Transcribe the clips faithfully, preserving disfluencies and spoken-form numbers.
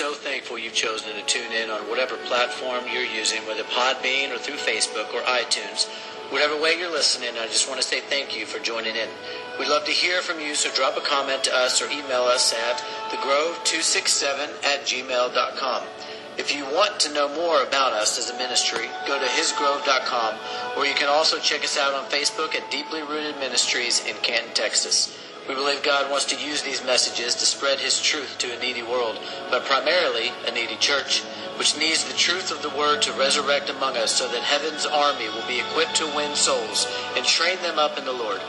so thankful you've chosen to tune in on whatever platform you're using, whether Podbean or through Facebook or iTunes. Whatever way you're listening, I just want to say thank you for joining in. We'd love to hear from you, so drop a comment to us or email us at thegrove two six seven at gmail dot com. If you want to know more about us as a ministry, go to his grove dot com, or you can also check us out on Facebook at Deeply Rooted Ministries in Canton, Texas. We believe God wants to use these messages to spread His truth to a needy world, but primarily a needy church, which needs the truth of the Word to resurrect among us so that heaven's army will be equipped to win souls and train them up in the Lord.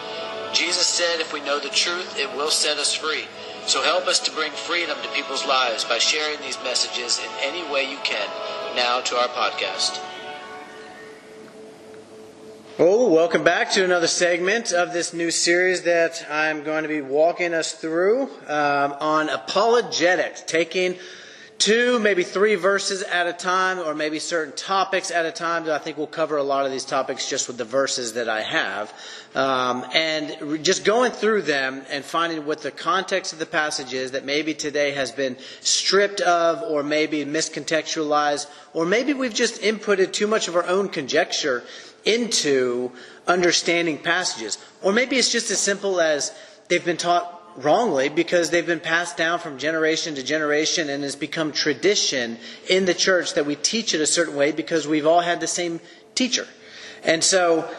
Jesus said if we know the truth, it will set us free. So help us to bring freedom to people's lives by sharing these messages in any way you can. Now to our podcast. Oh, welcome back to another segment of this new series that I'm going to be walking us through um, on apologetics, taking two, maybe three verses at a time, or maybe certain topics at a time. I think we'll cover a lot of these topics just with the verses that I have. Um, and just going through them and finding what the context of the passage is that maybe today has been stripped of, or maybe miscontextualized, or maybe we've just inputted too much of our own conjecture into understanding passages. Or maybe it's just as simple as they've been taught wrongly because they've been passed down from generation to generation and has become tradition in the church that we teach it a certain way because we've all had the same teacher. And so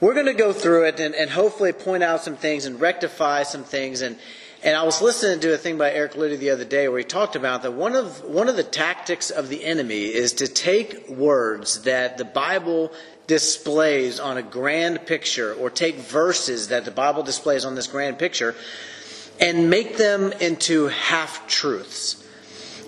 we're going to go through it and, and hopefully point out some things and rectify some things. And and I was listening to a thing by Eric Ludy the other day where he talked about that one of one of the tactics of the enemy is to take words that the Bible displays on a grand picture, or take verses that the Bible displays on this grand picture, and make them into half-truths.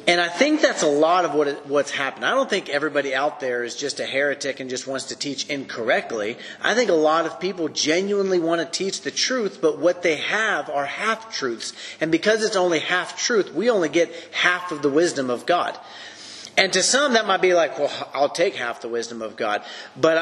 And I think that's a lot of what it, what's happened. I don't think everybody out there is just a heretic and just wants to teach incorrectly. I think a lot of people genuinely want to teach the truth, but what they have are half-truths. And because it's only half-truth, we only get half of the wisdom of God. And to some, that might be like, well, I'll take half the wisdom of God. But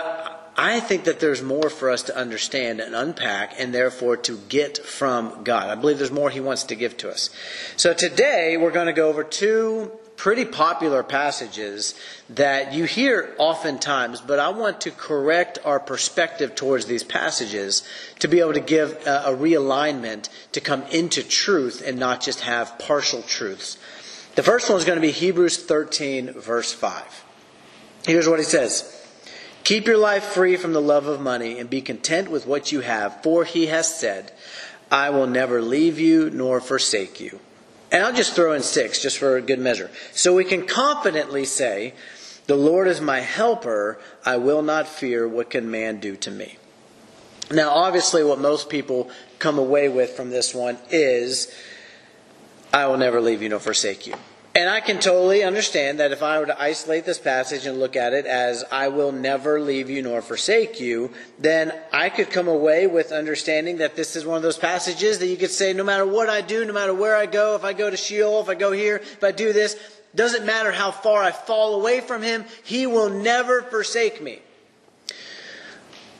I, I think that there's more for us to understand and unpack, and therefore to get from God. I believe there's more He wants to give to us. So today we're going to go over two pretty popular passages that you hear oftentimes, but I want to correct our perspective towards these passages to be able to give a, a realignment to come into truth and not just have partial truths. The first one is going to be Hebrews thirteen, verse five. Here's what he says. Keep your life free from the love of money and be content with what you have, for He has said, I will never leave you nor forsake you. And I'll just throw in six just for a good measure. So we can confidently say, the Lord is my helper. I will not fear. What can man do to me? Now, obviously, what most people come away with from this one is, I will never leave you nor forsake you. And I can totally understand that if I were to isolate this passage and look at it as I will never leave you nor forsake you, then I could come away with understanding that this is one of those passages that you could say, no matter what I do, no matter where I go, if I go to Sheol, if I go here, if I do this, doesn't matter how far I fall away from Him, He will never forsake me.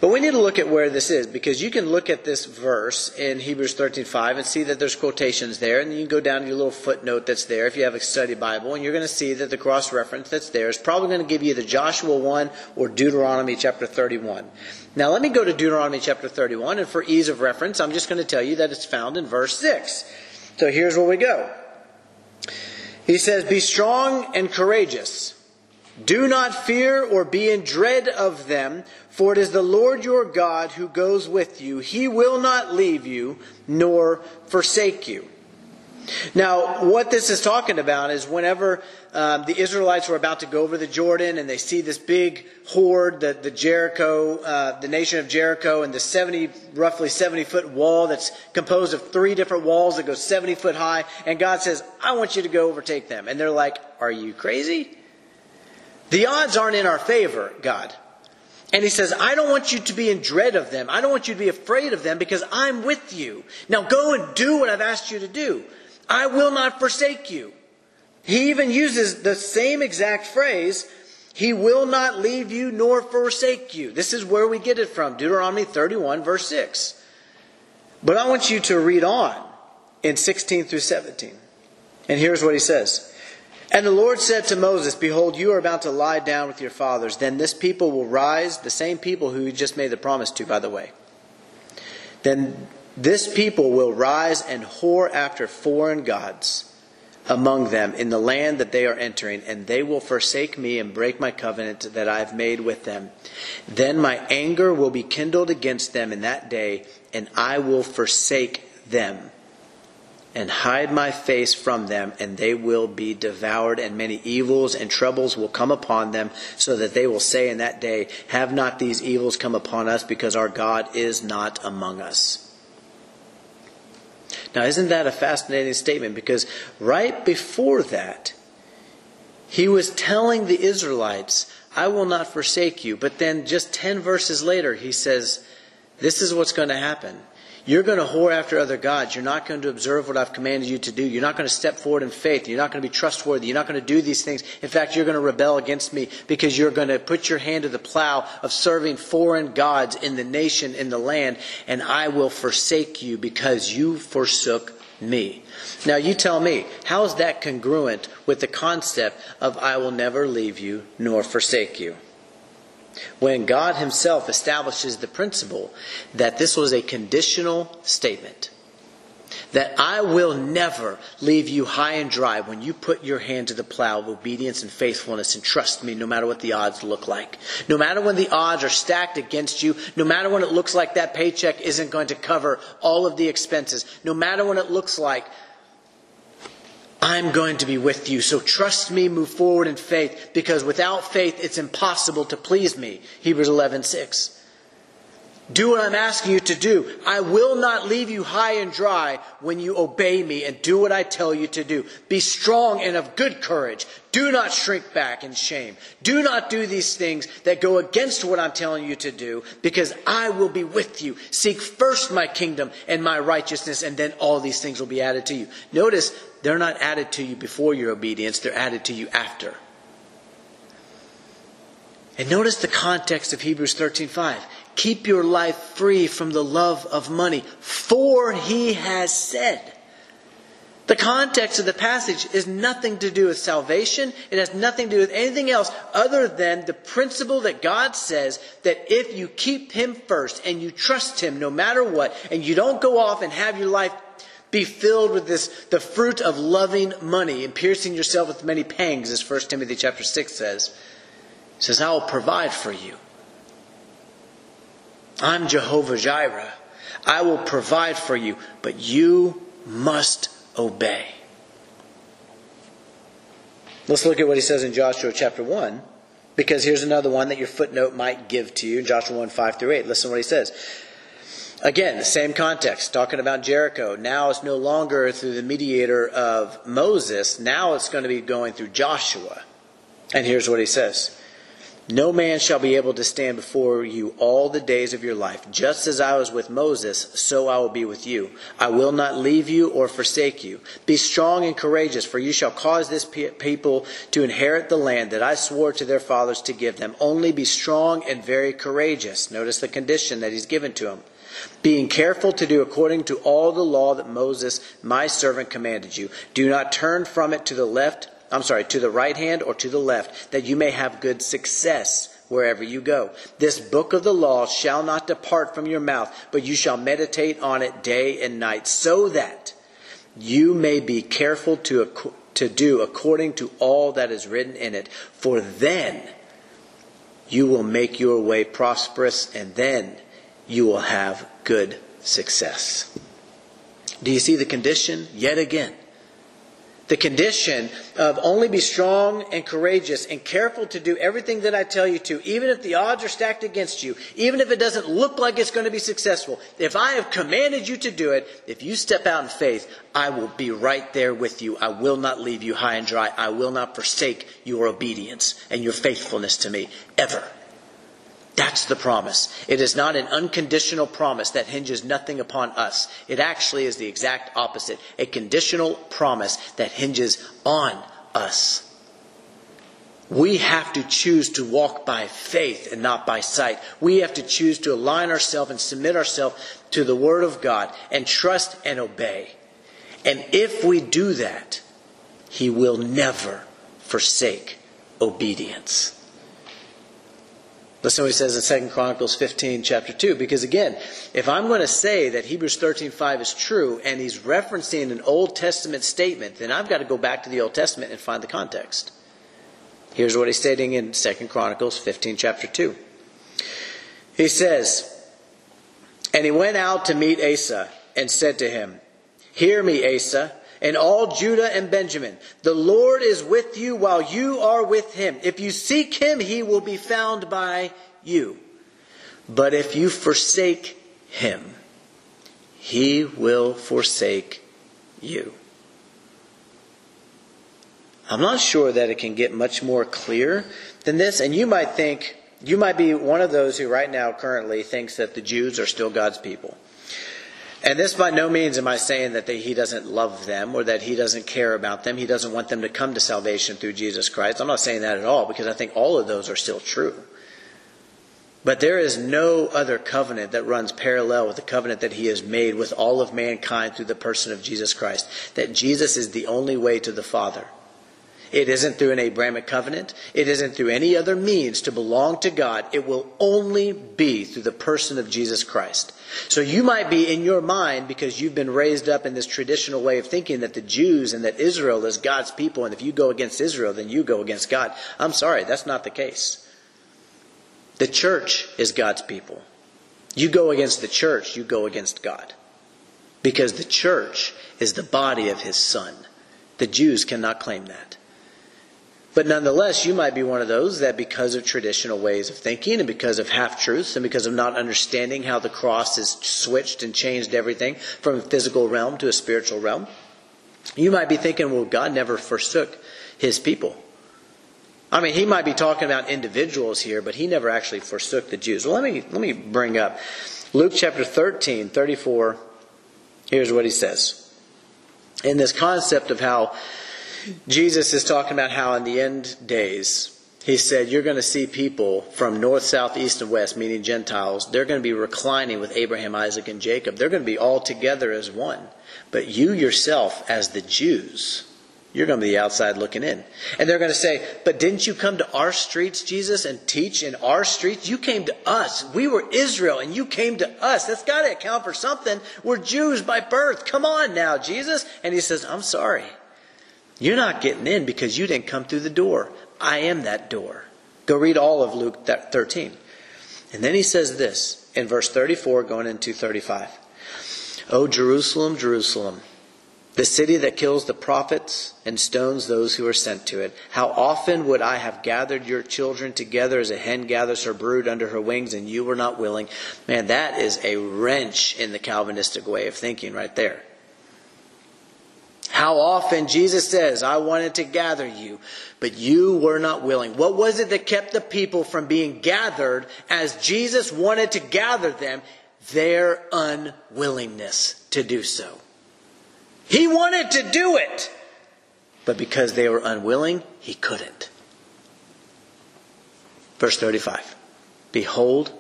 But we need to look at where this is, because you can look at this verse in Hebrews thirteen five and see that there's quotations there, and you can go down to your little footnote that's there if you have a study Bible, and you're going to see that the cross-reference that's there is probably going to give you either Joshua one or Deuteronomy chapter thirty-one. Now let me go to Deuteronomy chapter thirty-one, and for ease of reference, I'm just going to tell you that it's found in verse six. So here's where we go. He says, be strong and courageous. Do not fear or be in dread of them, for it is the Lord your God who goes with you. He will not leave you nor forsake you. Now, what this is talking about is whenever um, the Israelites were about to go over the Jordan and they see this big horde, the, the Jericho, uh, the nation of Jericho, and the seventy, roughly seventy-foot wall that's composed of three different walls that go seventy foot high, and God says, I want you to go overtake them. And they're like, are you crazy? The odds aren't in our favor, God. And He says, I don't want you to be in dread of them. I don't want you to be afraid of them, because I'm with you. Now go and do what I've asked you to do. I will not forsake you. He even uses the same exact phrase, He will not leave you nor forsake you. This is where we get it from, Deuteronomy thirty-one, verse six. But I want you to read on in sixteen through seventeen. And here's what he says. And the Lord said to Moses, behold, you are about to lie down with your fathers. Then this people will rise, the same people who you just made the promise to, by the way. Then this people will rise and whore after foreign gods among them in the land that they are entering, and they will forsake me and break my covenant that I have made with them. Then my anger will be kindled against them in that day, and I will forsake them and hide my face from them, and they will be devoured, and many evils and troubles will come upon them, so that they will say in that day, have not these evils come upon us, because our God is not among us. Now, isn't that a fascinating statement? Because right before that, he was telling the Israelites, I will not forsake you. But then just ten verses later, he says, this is what's going to happen. You're going to whore after other gods. You're not going to observe what I've commanded you to do. You're not going to step forward in faith. You're not going to be trustworthy. You're not going to do these things. In fact, you're going to rebel against me because you're going to put your hand to the plow of serving foreign gods in the nation, in the land, and I will forsake you because you forsook me. Now you tell me, how is that congruent with the concept of I will never leave you nor forsake you? When God himself establishes the principle that this was a conditional statement, that I will never leave you high and dry when you put your hand to the plow of obedience and faithfulness and trust me no matter what the odds look like. No matter when the odds are stacked against you, no matter when it looks like that paycheck isn't going to cover all of the expenses, no matter when it looks like I'm going to be with you, so trust me, move forward in faith, because without faith it's impossible to please me. Hebrews eleven six. Do what I'm asking you to do. I will not leave you high and dry when you obey me and do what I tell you to do. Be strong and of good courage. Do not shrink back in shame. Do not do these things that go against what I'm telling you to do, because I will be with you. Seek first my kingdom and my righteousness, and then all these things will be added to you. Notice, they're not added to you before your obedience. They're added to you after. And notice the context of Hebrews thirteen five. Keep your life free from the love of money, for he has said. The context of the passage is nothing to do with salvation. It has nothing to do with anything else other than the principle that God says that if you keep him first and you trust him no matter what, and you don't go off and have your life be filled with this, the fruit of loving money and piercing yourself with many pangs, as First Timothy chapter six says. It says, I will provide for you. I'm Jehovah Jireh. I will provide for you, but you must obey. Let's look at what he says in Joshua chapter one, because here's another one that your footnote might give to you in Joshua one, five through eight. Listen to what he says. Again, the same context, talking about Jericho. Now it's no longer through the mediator of Moses. Now it's going to be going through Joshua. And here's what he says. No man shall be able to stand before you all the days of your life. Just as I was with Moses, so I will be with you. I will not leave you or forsake you. Be strong and courageous, for you shall cause this people to inherit the land that I swore to their fathers to give them. Only be strong and very courageous. Notice the condition that he's given to him. Being careful to do according to all the law that Moses, my servant, commanded you. Do not turn from it to the left, I'm sorry, to the right hand or to the left, that you may have good success wherever you go. This book of the law shall not depart from your mouth, but you shall meditate on it day and night, so that you may be careful to, to do according to all that is written in it. For then you will make your way prosperous, and then you will have good success. Do you see the condition yet again? The condition of only be strong and courageous and careful to do everything that I tell you to, even if the odds are stacked against you, even if it doesn't look like it's going to be successful. If I have commanded you to do it, if you step out in faith, I will be right there with you. I will not leave you high and dry. I will not forsake your obedience and your faithfulness to me ever. That's the promise. It is not an unconditional promise that hinges nothing upon us. It actually is the exact opposite. A conditional promise that hinges on us. We have to choose to walk by faith and not by sight. We have to choose to align ourselves and submit ourselves to the Word of God and trust and obey. And if we do that, He will never forsake obedience. Listen to what he says in Second Chronicles fifteen, chapter two. Because again, if I'm going to say that Hebrews thirteen five is true and he's referencing an Old Testament statement, then I've got to go back to the Old Testament and find the context. Here's what he's stating in Second Chronicles fifteen, chapter two. He says, "And he went out to meet Asa and said to him, 'Hear me, Asa, and all Judah and Benjamin. The Lord is with you while you are with him. If you seek him, he will be found by you. But if you forsake him, he will forsake you.'" I'm not sure that it can get much more clear than this. And you might think, you might be one of those who right now currently thinks that the Jews are still God's people. And this by no means am I saying that they, he doesn't love them or that he doesn't care about them. He doesn't want them to come to salvation through Jesus Christ. I'm not saying that at all, because I think all of those are still true. But there is no other covenant that runs parallel with the covenant that he has made with all of mankind through the person of Jesus Christ. That Jesus is the only way to the Father. It isn't through an Abrahamic covenant. It isn't through any other means to belong to God. It will only be through the person of Jesus Christ. So you might be in your mind, because you've been raised up in this traditional way of thinking that the Jews and that Israel is God's people, and if you go against Israel, then you go against God. I'm sorry, that's not the case. The church is God's people. You go against the church, you go against God. Because the church is the body of his Son. The Jews cannot claim that. But nonetheless, you might be one of those that because of traditional ways of thinking and because of half-truths and because of not understanding how the cross has switched and changed everything from a physical realm to a spiritual realm, you might be thinking, well, God never forsook his people. I mean, he might be talking about individuals here, but he never actually forsook the Jews. Well, let me, let me bring up Luke chapter thirteen, thirty-four. Here's what he says. In this concept of how Jesus is talking about how in the end days, he said, you're going to see people from north, south, east, and west, meaning Gentiles. They're going to be reclining with Abraham, Isaac, and Jacob. They're going to be all together as one. But you yourself, as the Jews, you're going to be outside looking in. And they're going to say, but didn't you come to our streets, Jesus, and teach in our streets? You came to us. We were Israel, and you came to us. That's got to account for something. We're Jews by birth. Come on now, Jesus. And he says, I'm sorry. You're not getting in because you didn't come through the door. I am that door. Go read all of Luke thirteen. And then he says this in verse thirty-four going into thirty-five. "O Jerusalem, Jerusalem, the city that kills the prophets and stones those who are sent to it. How often would I have gathered your children together as a hen gathers her brood under her wings, and you were not willing." Man, that is a wrench in the Calvinistic way of thinking right there. How often Jesus says, I wanted to gather you, but you were not willing. What was it that kept the people from being gathered as Jesus wanted to gather them? Their unwillingness to do so. He wanted to do it, but because they were unwilling, he couldn't. Verse thirty-five, "Behold,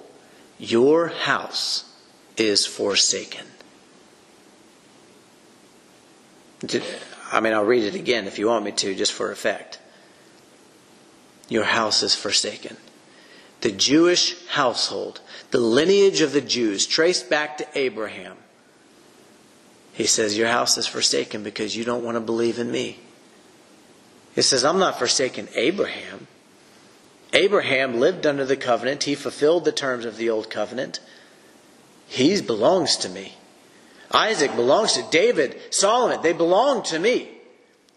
your house is forsaken." I mean, I'll read it again if you want me to, just for effect. Your house is forsaken. The Jewish household, the lineage of the Jews, traced back to Abraham. He says, your house is forsaken because you don't want to believe in me. He says, I'm not forsaken Abraham. Abraham lived under the covenant. He fulfilled the terms of the old covenant. He belongs to me. Isaac belongs to David, Solomon. They belong to me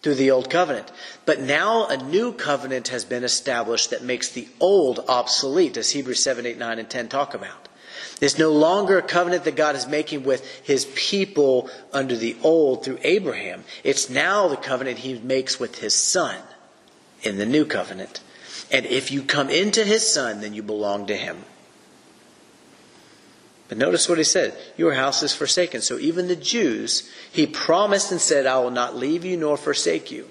through the old covenant. But now a new covenant has been established that makes the old obsolete, as Hebrews seven, eight, nine, and ten talk about. It's no longer a covenant that God is making with his people under the old through Abraham. It's now the covenant he makes with his Son in the new covenant. And if you come into his Son, then you belong to him. But notice what he said, your house is forsaken. So even the Jews, he promised and said, I will not leave you nor forsake you.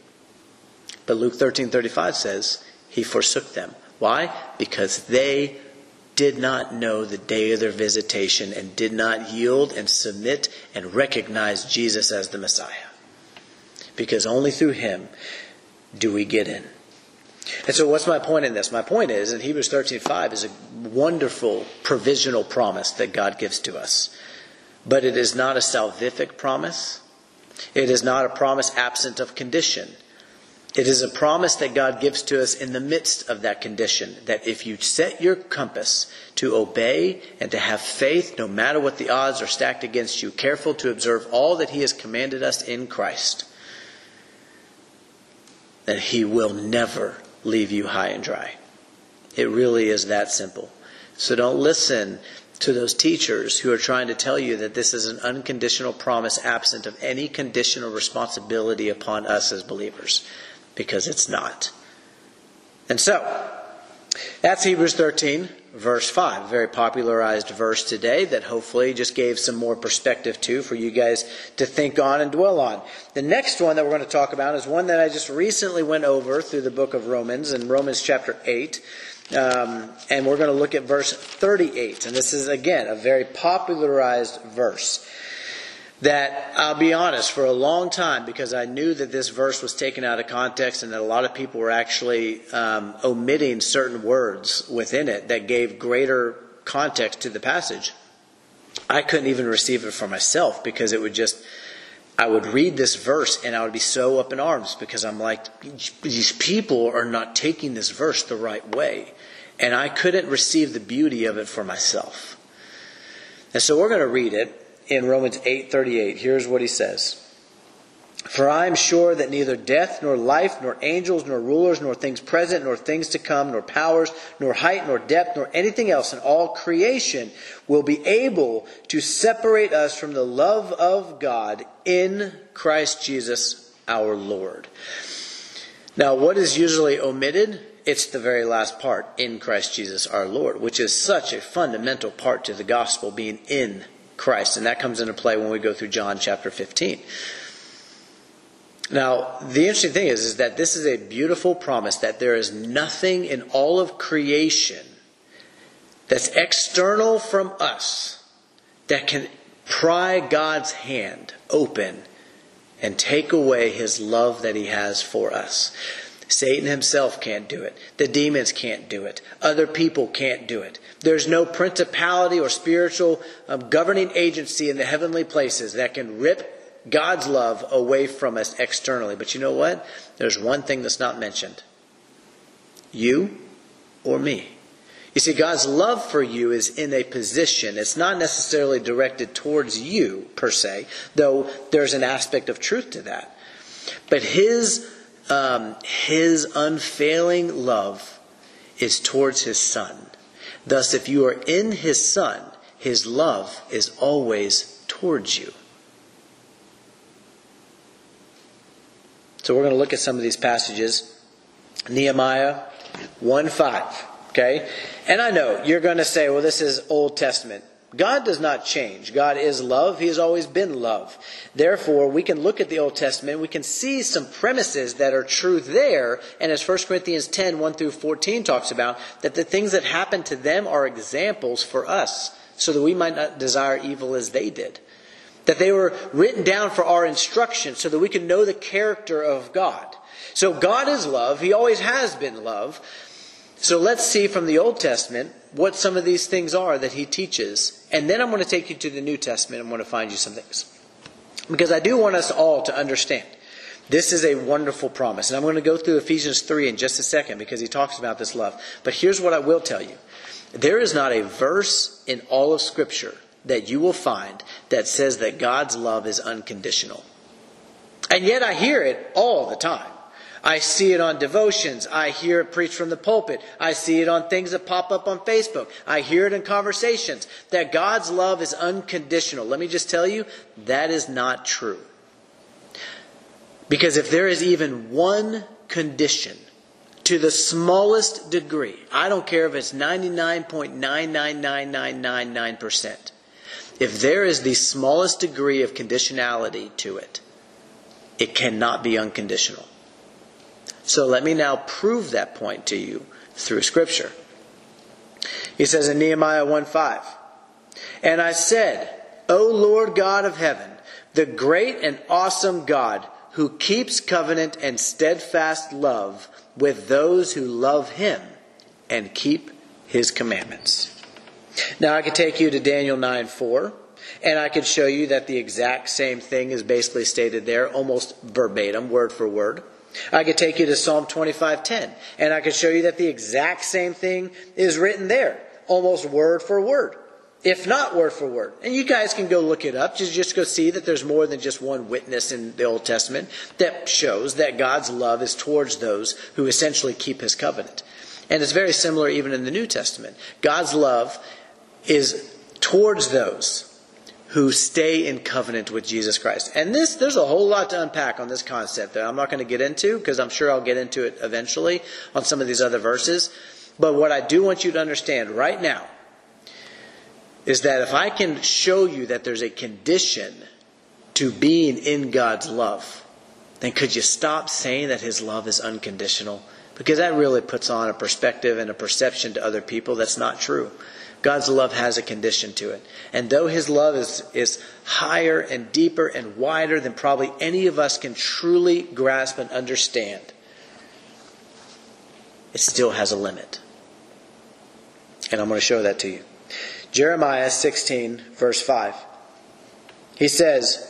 But Luke thirteen thirty-five says, he forsook them. Why? Because they did not know the day of their visitation and did not yield and submit and recognize Jesus as the Messiah. Because only through him do we get in. And so what's my point in this? My point is that Hebrews thirteen five is a wonderful provisional promise that God gives to us. But it is not a salvific promise. It is not a promise absent of condition. It is a promise that God gives to us in the midst of that condition, that if you set your compass to obey and to have faith, no matter what the odds are stacked against you, careful to observe all that He has commanded us in Christ, that He will never leave you high and dry. It really is that simple. So don't listen to those teachers who are trying to tell you that this is an unconditional promise absent of any conditional responsibility upon us as believers, because it's not. And so, that's Hebrews thirteen, verse five. A very popularized verse today that hopefully just gave some more perspective to for you guys to think on and dwell on. The next one that we're going to talk about is one that I just recently went over through the book of Romans, in Romans chapter eight. Um, and we're going to look at verse thirty-eight. And this is, again, a very popularized verse that, I'll be honest, for a long time, because I knew that this verse was taken out of context and that a lot of people were actually um, omitting certain words within it that gave greater context to the passage, I couldn't even receive it for myself, because it would just, I would read this verse and I would be so up in arms, because I'm like, these people are not taking this verse the right way. And I couldn't receive the beauty of it for myself. And so we're going to read it in Romans eight thirty-eight. Here's what he says. For I am sure that neither death, nor life, nor angels, nor rulers, nor things present, nor things to come, nor powers, nor height, nor depth, nor anything else in all creation will be able to separate us from the love of God in Christ Jesus our Lord. Now, what is usually omitted? It's the very last part, in Christ Jesus our Lord, which is such a fundamental part to the gospel, being in Christ. And that comes into play when we go through John chapter fifteen. Now, the interesting thing is, is that this is a beautiful promise that there is nothing in all of creation that's external from us that can pry God's hand open and take away His love that He has for us. Satan himself can't do it. The demons can't do it. Other people can't do it. There's no principality or spiritual um, governing agency in the heavenly places that can rip God's love away from us externally. But you know what? There's one thing that's not mentioned. You or me. You see, God's love for you is in a position. It's not necessarily directed towards you per se, though there's an aspect of truth to that. But His, um, His unfailing love is towards His Son. Thus, if you are in His Son, His love is always towards you. So we're going to look at some of these passages. Nehemiah one five, okay? And I know you're going to say, well, this is Old Testament. God does not change. God is love. He has always been love. Therefore, we can look at the Old Testament. We can see some premises that are true there. And as First Corinthians ten, one through fourteen talks about, that the things that happened to them are examples for us, so that we might not desire evil as they did. That they were written down for our instruction so that we can know the character of God. So God is love. He always has been love. So let's see from the Old Testament what some of these things are that He teaches. And then I'm going to take you to the New Testament. I'm going to find you some things. Because I do want us all to understand this is a wonderful promise. And I'm going to go through Ephesians three in just a second, because he talks about this love. But here's what I will tell you. There is not a verse in all of Scripture that you will find that says that God's love is unconditional. And yet I hear it all the time. I see it on devotions. I hear it preached from the pulpit. I see it on things that pop up on Facebook. I hear it in conversations, that God's love is unconditional. Let me just tell you, that is not true. Because if there is even one condition, to the smallest degree, I don't care if it's ninety-nine point nine nine nine nine nine nine percent, if there is the smallest degree of conditionality to it, it cannot be unconditional. So let me now prove that point to you through Scripture. He says in Nehemiah one five, and I said, O Lord God of heaven, the great and awesome God who keeps covenant and steadfast love with those who love him and keep his commandments. Now, I could take you to Daniel nine four, and I could show you that the exact same thing is basically stated there, almost verbatim, word for word. I could take you to Psalm twenty-five ten, and I could show you that the exact same thing is written there, almost word for word, if not word for word. And you guys can go look it up. Just, just go see that there's more than just one witness in the Old Testament that shows that God's love is towards those who essentially keep his covenant. And it's very similar even in the New Testament. God's love is towards those who stay in covenant with Jesus Christ. And this, there's a whole lot to unpack on this concept that I'm not going to get into, because I'm sure I'll get into it eventually on some of these other verses. But what I do want you to understand right now is that if I can show you that there's a condition to being in God's love, then could you stop saying that his love is unconditional? Because that really puts on a perspective and a perception to other people that's not true. God's love has a condition to it. And though his love is, is higher and deeper and wider than probably any of us can truly grasp and understand, it still has a limit. And I'm going to show that to you. Jeremiah sixteen, verse five. He says,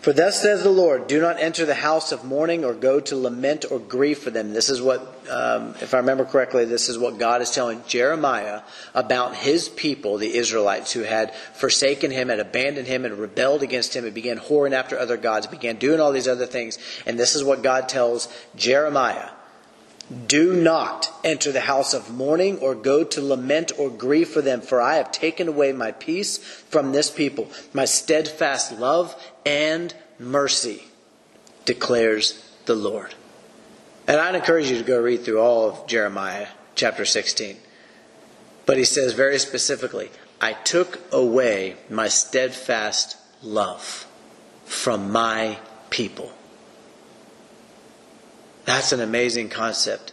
"For thus says the Lord, do not enter the house of mourning or go to lament or grieve for them." This is what, um, if I remember correctly, this is what God is telling Jeremiah about his people, the Israelites, who had forsaken him and abandoned him and rebelled against him and began whoring after other gods, began doing all these other things. And this is what God tells Jeremiah. "Do not enter the house of mourning or go to lament or grieve for them, for I have taken away my peace from this people, my steadfast love and mercy, declares the Lord." And I'd encourage you to go read through all of Jeremiah chapter sixteen. But he says very specifically, I took away my steadfast love from my people. That's an amazing concept.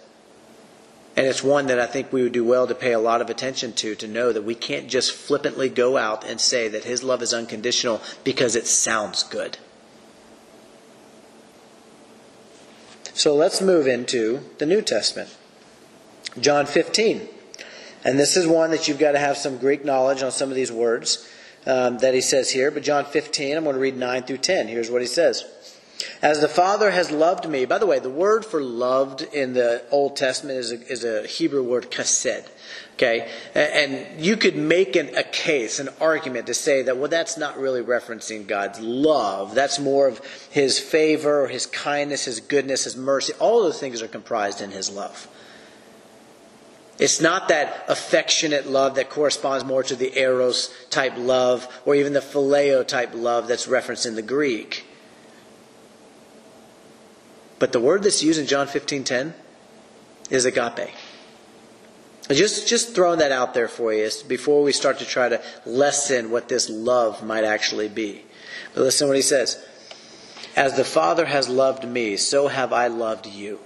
And it's one that I think we would do well to pay a lot of attention to, to know that we can't just flippantly go out and say that his love is unconditional because it sounds good. So let's move into the New Testament. John fifteen. And this is one that you've got to have some Greek knowledge on some of these words um, that he says here. But John fifteen, I'm going to read nine through ten. Here's what he says. "As the Father has loved me." By the way, the word for loved in the Old Testament is a, is a Hebrew word, chesed. Okay? And you could make an, a case, an argument to say that, well, that's not really referencing God's love. That's more of his favor, his kindness, his goodness, his mercy. All those things are comprised in his love. It's not that affectionate love that corresponds more to the eros type love or even the phileo type love that's referenced in the Greek. But the word that's used in John fifteen ten is agape. Just, just throwing that out there for you before we start to try to lessen what this love might actually be. But listen to what he says. "As the Father has loved me, so have I loved you.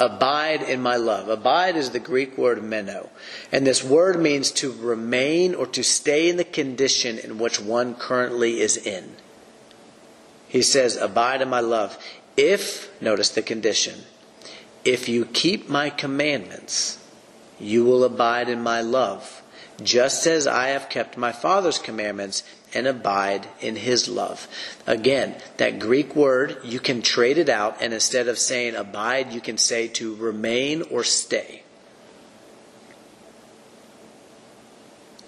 Abide in my love." Abide is the Greek word meno. And this word means to remain or to stay in the condition in which one currently is in. He says, "Abide in my love. If," notice the condition, "if you keep my commandments, you will abide in my love, just as I have kept my Father's commandments and abide in his love." Again, that Greek word, you can trade it out, and instead of saying abide, you can say to remain or stay.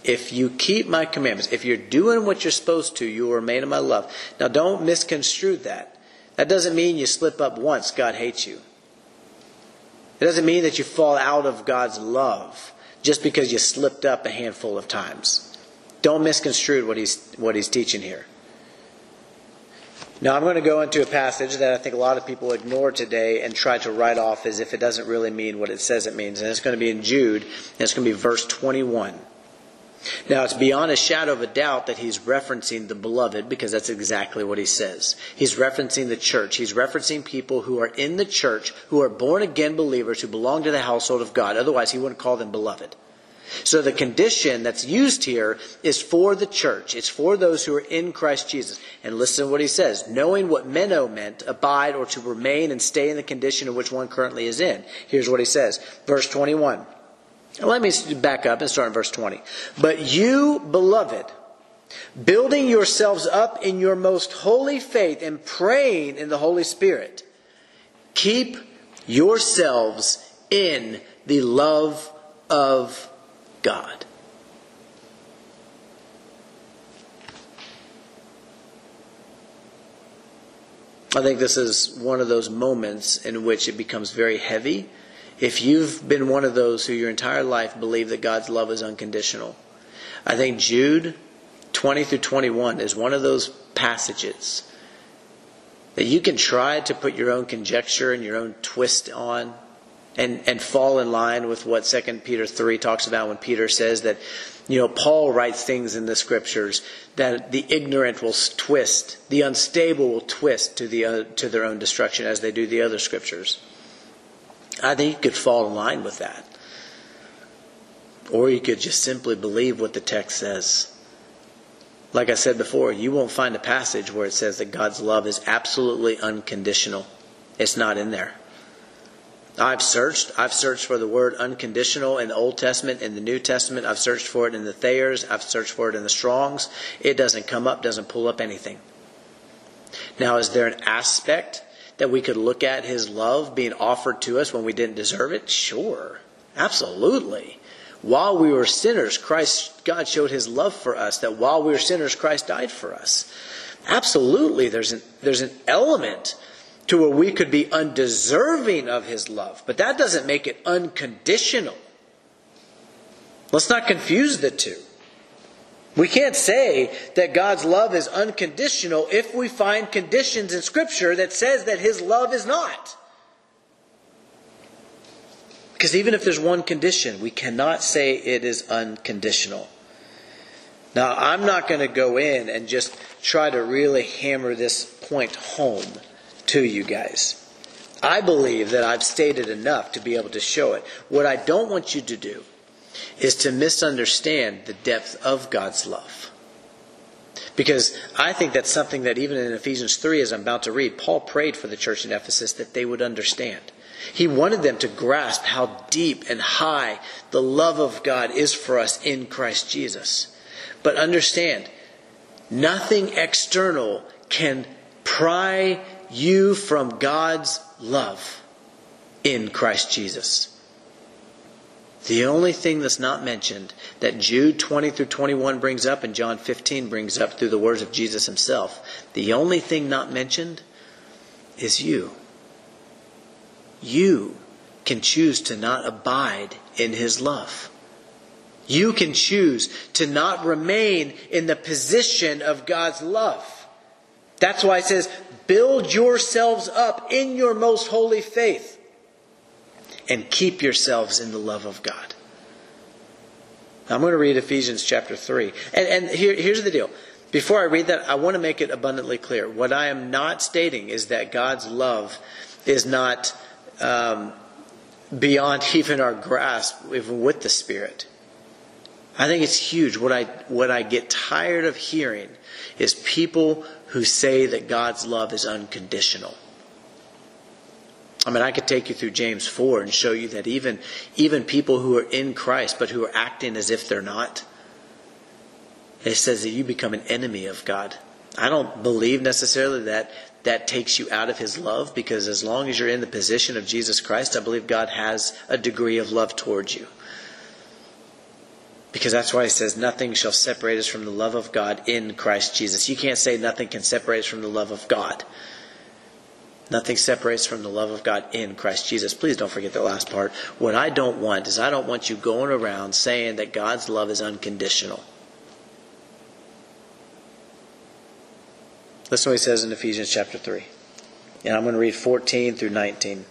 If you keep my commandments, if you're doing what you're supposed to, you will remain in my love. Now, don't misconstrue that. That doesn't mean you slip up once, God hates you. It doesn't mean that you fall out of God's love just because you slipped up a handful of times. Don't misconstrue what he's, what he's teaching here. Now I'm going to go into a passage that I think a lot of people ignore today and try to write off as if it doesn't really mean what it says it means. And it's going to be in Jude, and it's going to be verse twenty-one. Now, it's beyond a shadow of a doubt that he's referencing the beloved, because that's exactly what he says. He's referencing the church. He's referencing people who are in the church, who are born-again believers, who belong to the household of God. Otherwise, he wouldn't call them beloved. So the condition that's used here is for the church. It's for those who are in Christ Jesus. And listen to what he says. Knowing what meno meant, abide or to remain and stay in the condition in which one currently is in. Here's what he says. Verse twenty-one. Let me back up and start in verse twenty. But you, beloved, building yourselves up in your most holy faith and praying in the Holy Spirit, keep yourselves in the love of God. I think this is one of those moments in which it becomes very heavy. If you've been one of those who your entire life believe that God's love is unconditional, I think Jude twenty through twenty-one is one of those passages that you can try to put your own conjecture and your own twist on, and and fall in line with what Second Peter three talks about when Peter says that, you know, Paul writes things in the scriptures that the ignorant will twist, the unstable will twist to the uh, to their own destruction as they do the other scriptures. I think you could fall in line with that. Or you could just simply believe what the text says. Like I said before, you won't find a passage where it says that God's love is absolutely unconditional. It's not in there. I've searched. I've searched for the word unconditional in the Old Testament, in the New Testament. I've searched for it in the Thayer's. I've searched for it in the Strong's. It doesn't come up, doesn't pull up anything. Now, is there an aspect that we could look at his love being offered to us when we didn't deserve it? Sure. Absolutely. While we were sinners, Christ, God showed his love for us, that while we were sinners, Christ died for us. Absolutely, there's an, there's an element to where we could be undeserving of his love. But that doesn't make it unconditional. Let's not confuse the two. We can't say that God's love is unconditional if we find conditions in Scripture that says that his love is not. Because even if there's one condition, we cannot say it is unconditional. Now, I'm not going to go in and just try to really hammer this point home to you guys. I believe that I've stated enough to be able to show it. What I don't want you to do is to misunderstand the depth of God's love. Because I think that's something that even in Ephesians three, as I'm about to read, Paul prayed for the church in Ephesus that they would understand. He wanted them to grasp how deep and high the love of God is for us in Christ Jesus. But understand, nothing external can pry you from God's love in Christ Jesus. The only thing that's not mentioned that Jude twenty through twenty-one brings up and John fifteen brings up through the words of Jesus himself, the only thing not mentioned is you. You can choose to not abide in his love. You can choose to not remain in the position of God's love. That's why it says, build yourselves up in your most holy faith and keep yourselves in the love of God. I'm going to read Ephesians chapter three. And, and here, here's the deal. Before I read that, I want to make it abundantly clear. What I am not stating is that God's love is not um, beyond even our grasp, even with the Spirit. I think it's huge. What I, what I get tired of hearing is people who say that God's love is unconditional. I mean, I could take you through James four and show you that even, even people who are in Christ but who are acting as if they're not, it says that you become an enemy of God. I don't believe necessarily that that takes you out of his love, because as long as you're in the position of Jesus Christ, I believe God has a degree of love towards you. Because that's why he says, nothing shall separate us from the love of God in Christ Jesus. You can't say nothing can separate us from the love of God. Nothing separates from the love of God in Christ Jesus. Please don't forget that last part. What I don't want is I don't want you going around saying that God's love is unconditional. Listen to what he says in Ephesians chapter three. And I'm going to read fourteen through nineteen.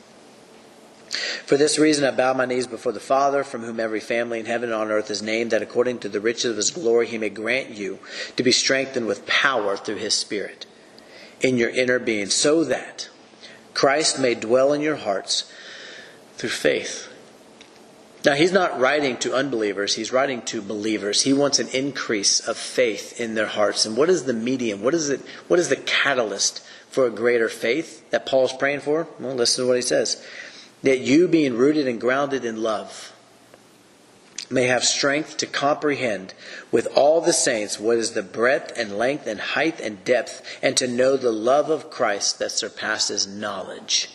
For this reason I bow my knees before the Father, from whom every family in heaven and on earth is named, that according to the riches of his glory he may grant you to be strengthened with power through his Spirit in your inner being, so that Christ may dwell in your hearts through faith, Now, he's not writing to unbelievers. He's writing to believers. He wants an increase of faith in their hearts. And what is the medium? What is it? What is the catalyst for a greater faith that Paul's praying for? Well, listen to what he says. That you, being rooted and grounded in love, may have strength to comprehend with all the saints what is the breadth and length and height and depth, and to know the love of Christ that surpasses knowledge,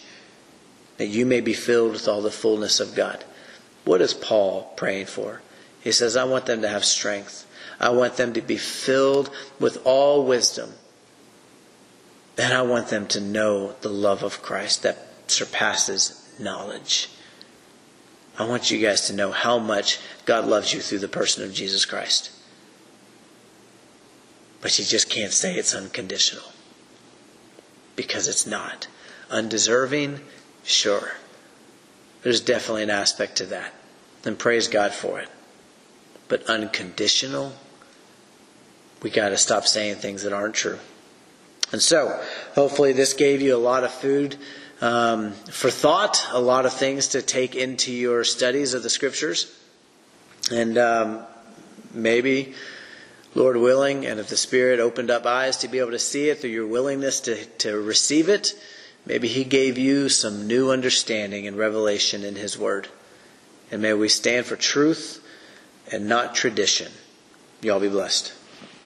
that you may be filled with all the fullness of God. What is Paul praying for? He says, I want them to have strength. I want them to be filled with all wisdom. And I want them to know the love of Christ that surpasses knowledge. I want you guys to know how much God loves you through the person of Jesus Christ. But you just can't say it's unconditional. Because it's not. Undeserving? Sure. There's definitely an aspect to that. And praise God for it. But unconditional? We got to stop saying things that aren't true. And so, hopefully this gave you a lot of food Um, for thought, a lot of things to take into your studies of the scriptures. And um, maybe, Lord willing, and if the Spirit opened up eyes to be able to see it through your willingness to, to receive it, maybe He gave you some new understanding and revelation in His Word. And may we stand for truth and not tradition. Y'all be blessed.